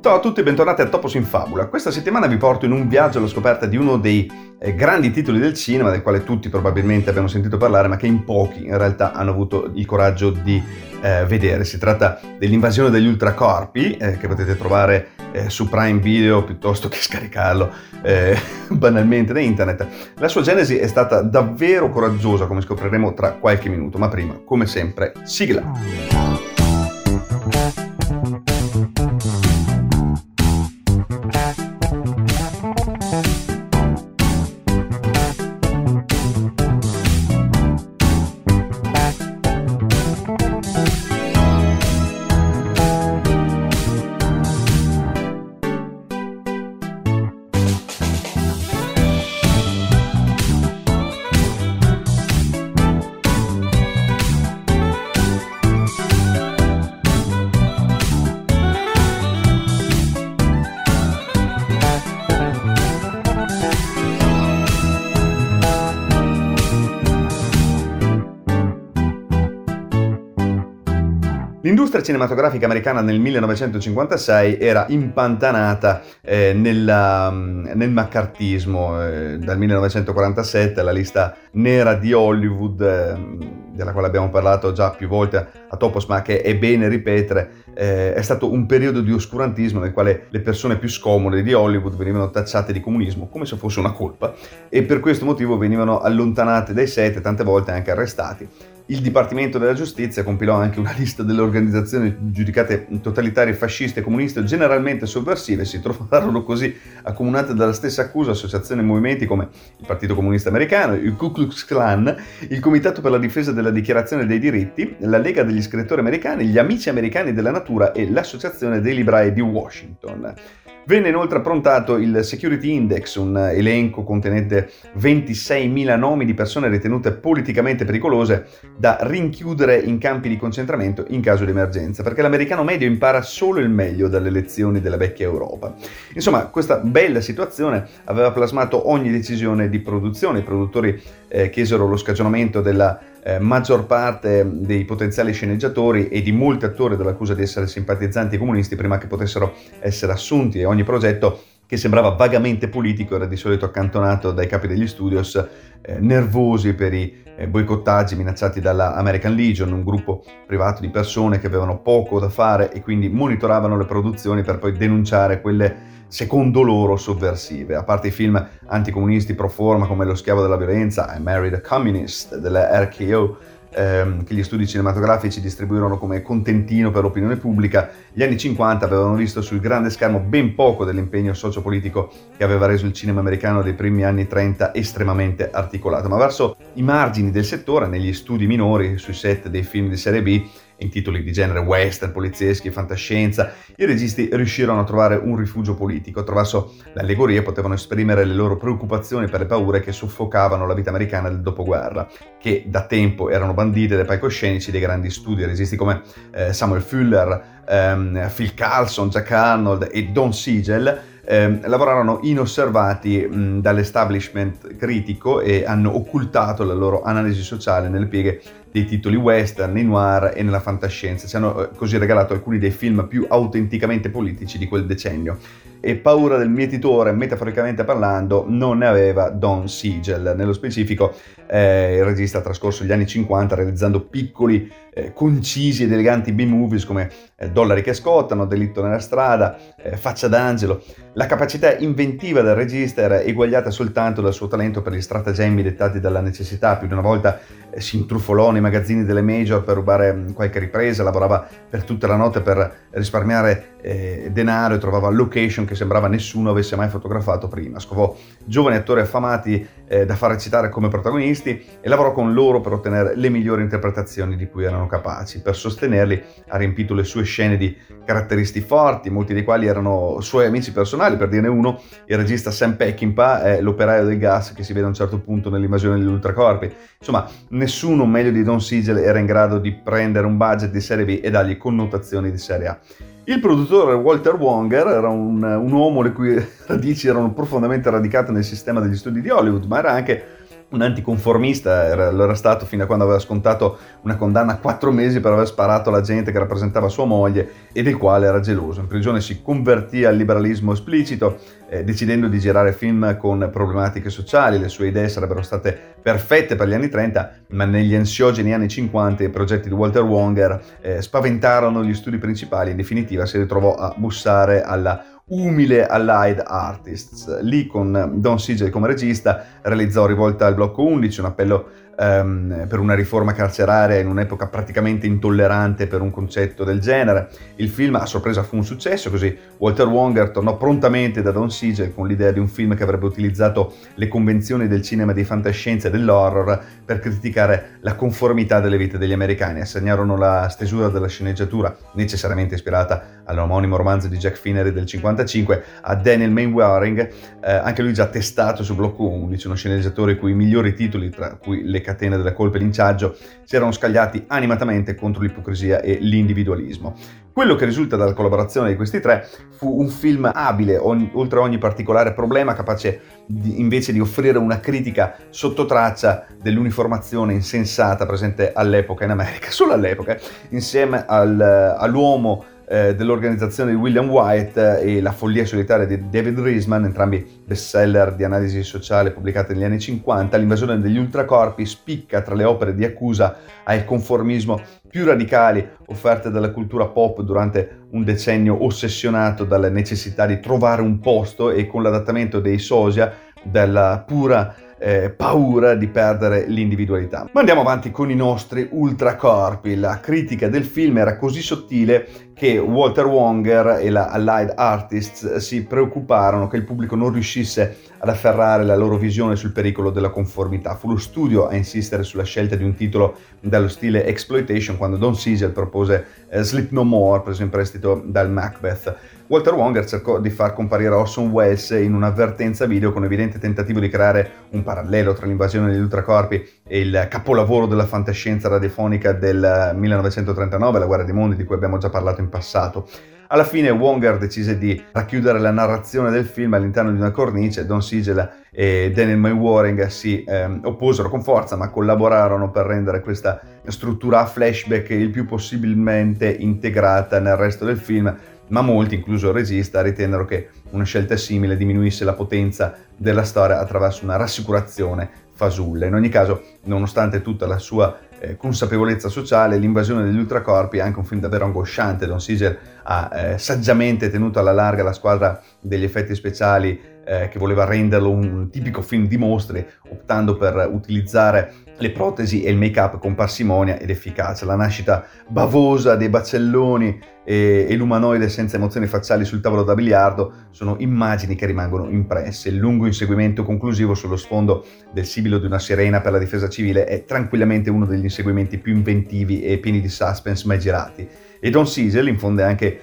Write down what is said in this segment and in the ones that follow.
Ciao a tutti e bentornati a Topos in Fabula. Questa settimana vi porto in un viaggio alla scoperta di uno dei grandi titoli del cinema, del quale tutti probabilmente abbiamo sentito parlare, ma che in pochi in realtà hanno avuto il coraggio di vedere. Si tratta dell'Invasione degli ultracorpi, che potete trovare su Prime Video piuttosto che scaricarlo banalmente da internet. La sua genesi è stata davvero coraggiosa, come scopriremo tra qualche minuto, ma prima, come sempre, sigla! L'industria cinematografica americana nel 1956 era impantanata nel maccartismo. Dal 1947 la lista nera di Hollywood, della quale abbiamo parlato già più volte a Topos, ma che è bene ripetere, è stato un periodo di oscurantismo nel quale le persone più scomode di Hollywood venivano tacciate di comunismo, come se fosse una colpa, e per questo motivo venivano allontanate dai set e tante volte anche arrestati. Il Dipartimento della Giustizia compilò anche una lista delle organizzazioni giudicate totalitarie, fasciste e comuniste, generalmente sovversive. Si trovarono così accomunate dalla stessa accusa associazioni e movimenti come il Partito Comunista Americano, il Ku Klux Klan, il Comitato per la Difesa della Dichiarazione dei Diritti, la Lega degli Scrittori Americani, gli Amici Americani della Natura e l'Associazione dei Librai di Washington. Venne inoltre approntato il Security Index, un elenco contenente 26.000 nomi di persone ritenute politicamente pericolose da rinchiudere in campi di concentramento in caso di emergenza, perché l'americano medio impara solo il meglio dalle lezioni della vecchia Europa. Insomma, questa bella situazione aveva plasmato ogni decisione di produzione. I produttori chiesero lo scagionamento della maggior parte dei potenziali sceneggiatori e di molti attori dall'accusa di essere simpatizzanti comunisti prima che potessero essere assunti, e ogni progetto che sembrava vagamente politico era di solito accantonato dai capi degli studios, nervosi per i boicottaggi minacciati dalla American Legion, un gruppo privato di persone che avevano poco da fare e quindi monitoravano le produzioni per poi denunciare quelle secondo loro sovversive. A parte i film anticomunisti pro forma come Lo schiavo della violenza, I Married a Communist della RKO, che gli studi cinematografici distribuirono come contentino per l'opinione pubblica, gli anni 50 avevano visto sul grande schermo ben poco dell'impegno sociopolitico che aveva reso il cinema americano dei primi anni 30 estremamente articolato, ma verso i margini del settore, negli studi minori, sui set dei film di serie B, in titoli di genere western, polizieschi, fantascienza, i registi riuscirono a trovare un rifugio politico. Attraverso l'allegoria potevano esprimere le loro preoccupazioni per le paure che soffocavano la vita americana del dopoguerra, che da tempo erano bandite dai palcoscenici dei grandi studi. Registi come Samuel Fuller, Phil Carlson, Jack Arnold e Don Siegel lavorarono inosservati dall'establishment critico e hanno occultato la loro analisi sociale nelle pieghe dei titoli western, nei noir e nella fantascienza. Ci hanno così regalato alcuni dei film più autenticamente politici di quel decennio, e paura del mietitore, metaforicamente parlando, non ne aveva Don Siegel. Nello specifico, il regista ha trascorso gli anni 50 realizzando piccoli, concisi ed eleganti B-movies come Dollari che scottano, Delitto nella strada, Faccia d'angelo. La capacità inventiva del regista era eguagliata soltanto dal suo talento per gli stratagemmi dettati dalla necessità. Più di una volta si intrufolò nei magazzini delle major per rubare qualche ripresa, lavorava per tutta la notte per risparmiare denaro e trovava location che sembrava nessuno avesse mai fotografato prima. Scovò giovani attori affamati da far recitare come protagonisti e lavorò con loro per ottenere le migliori interpretazioni di cui erano capaci. Per sostenerli ha riempito le sue scene di caratteristi forti, molti dei quali erano suoi amici personali. Per dirne uno, il regista Sam Peckinpah è l'operaio del gas che si vede a un certo punto nell'Invasione degli ultracorpi. Insomma, nessuno meglio di Don Siegel era in grado di prendere un budget di serie B e dargli connotazioni di serie A. Il produttore Walter Wanger era un uomo le cui radici erano profondamente radicate nel sistema degli studi di Hollywood, ma era anche un anticonformista, lo era stato fino a quando aveva scontato una condanna a 4 mesi per aver sparato alla gente che rappresentava sua moglie e del quale era geloso. In prigione si convertì al liberalismo esplicito, decidendo di girare film con problematiche sociali. Le sue idee sarebbero state perfette per gli anni 30, ma negli ansiogeni anni 50 i progetti di Walter Wanger spaventarono gli studi principali. In definitiva si ritrovò a bussare alla umile Allied Artists. Lì, con Don Siegel come regista, realizzò A rivolta al blocco 11, un appello per una riforma carceraria in un'epoca praticamente intollerante per un concetto del genere. Il film a sorpresa fu un successo, così Walter Wanger tornò prontamente da Don Siegel con l'idea di un film che avrebbe utilizzato le convenzioni del cinema di fantascienza e dell'horror per criticare la conformità delle vite degli americani. Assegnarono la stesura della sceneggiatura, necessariamente ispirata all'omonimo romanzo di Jack Finney del 50, a Daniel Mainwaring, anche lui già testato su Blocco 11, uno sceneggiatore i cui migliori titoli, tra cui La catena della colpa e Linciaggio, si erano scagliati animatamente contro l'ipocrisia e l'individualismo. Quello che risulta dalla collaborazione di questi tre fu un film abile, oltre ogni particolare problema, capace invece di offrire una critica sottotraccia dell'uniformazione insensata presente all'epoca in America, solo all'epoca, insieme all'uomo dell'organizzazione di William Whyte e La follia solitaria di David Riesman, entrambi bestseller di analisi sociale pubblicati negli anni 50, L'invasione degli ultracorpi spicca tra le opere di accusa al conformismo più radicali offerte dalla cultura pop durante un decennio ossessionato dalla necessità di trovare un posto e, con l'adattamento dei sosia, dalla pura paura di perdere l'individualità. Ma andiamo avanti con i nostri ultracorpi. La critica del film era così sottile che Walter Wanger e la Allied Artists si preoccuparono che il pubblico non riuscisse ad afferrare la loro visione sul pericolo della conformità. Fu lo studio a insistere sulla scelta di un titolo dallo stile exploitation quando Don Siegel propose Sleep No More, preso in prestito dal Macbeth. Walter Wanger cercò di far comparire Orson Welles in un'avvertenza video con evidente tentativo di creare un parallelo tra l'invasione degli ultracorpi e il capolavoro della fantascienza radiofonica del 1939, La guerra dei mondi, di cui abbiamo già parlato in passato. Alla fine Wanger decise di racchiudere la narrazione del film all'interno di una cornice. Don Siegel e Daniel Mainwaring si opposero con forza, ma collaborarono per rendere questa struttura a flashback il più possibilmente integrata nel resto del film, ma molti, incluso il regista, ritennero che una scelta simile diminuisse la potenza della storia attraverso una rassicurazione fasulla. In ogni caso, nonostante tutta la sua consapevolezza sociale, L'invasione degli ultracorpi è anche un film davvero angosciante. Don Siegel ha saggiamente tenuto alla larga la squadra degli effetti speciali che voleva renderlo un tipico film di mostri, optando per utilizzare le protesi e il make-up con parsimonia ed efficacia. La nascita bavosa dei baccelloni e l'umanoide senza emozioni facciali sul tavolo da biliardo sono immagini che rimangono impresse. Il lungo inseguimento conclusivo sullo sfondo del sibilo di una sirena per la difesa civile è tranquillamente uno degli inseguimenti più inventivi e pieni di suspense mai girati. E Don Siegel infonde anche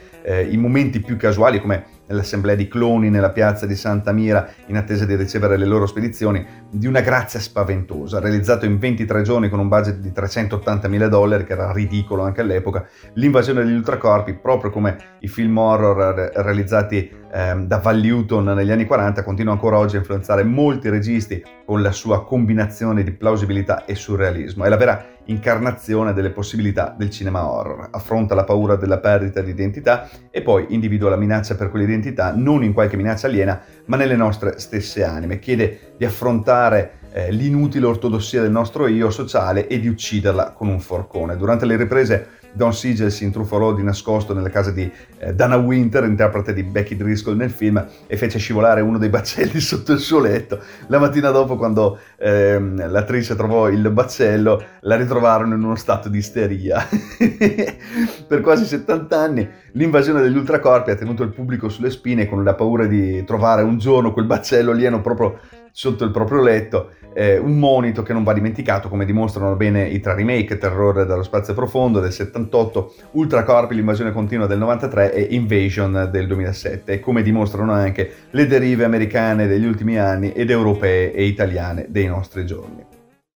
i momenti più casuali, come nell'assemblea di cloni nella piazza di Santa Mira in attesa di ricevere le loro spedizioni, di una grazia spaventosa. Realizzato in 23 giorni con un budget di $380.000, che era ridicolo anche all'epoca, L'invasione degli ultracorpi, proprio come i film horror realizzati da Val Lewton negli anni 40, continua ancora oggi a influenzare molti registi con la sua combinazione di plausibilità e surrealismo. È la vera incarnazione delle possibilità del cinema horror. Affronta la paura della perdita di identità e poi individua la minaccia per quell'identità non in qualche minaccia aliena, ma nelle nostre stesse anime. Chiede di affrontare l'inutile ortodossia del nostro io sociale e di ucciderla con un forcone. Durante le riprese Don Siegel si intrufolò di nascosto nella casa di Dana Winter, interprete di Becky Driscoll nel film, e fece scivolare uno dei baccelli sotto il suo letto. La mattina dopo, quando l'attrice trovò il baccello, la ritrovarono in uno stato di isteria. Per quasi 70 anni L'invasione degli ultracorpi ha tenuto il pubblico sulle spine con la paura di trovare un giorno quel baccello alieno proprio sotto il proprio letto, un monito che non va dimenticato, come dimostrano bene i tre remake, Terrore dallo spazio profondo del 78, Ultracorpi, l'invasione continua del 93 e Invasion del 2007, e come dimostrano anche le derive americane degli ultimi anni ed europee e italiane dei nostri giorni.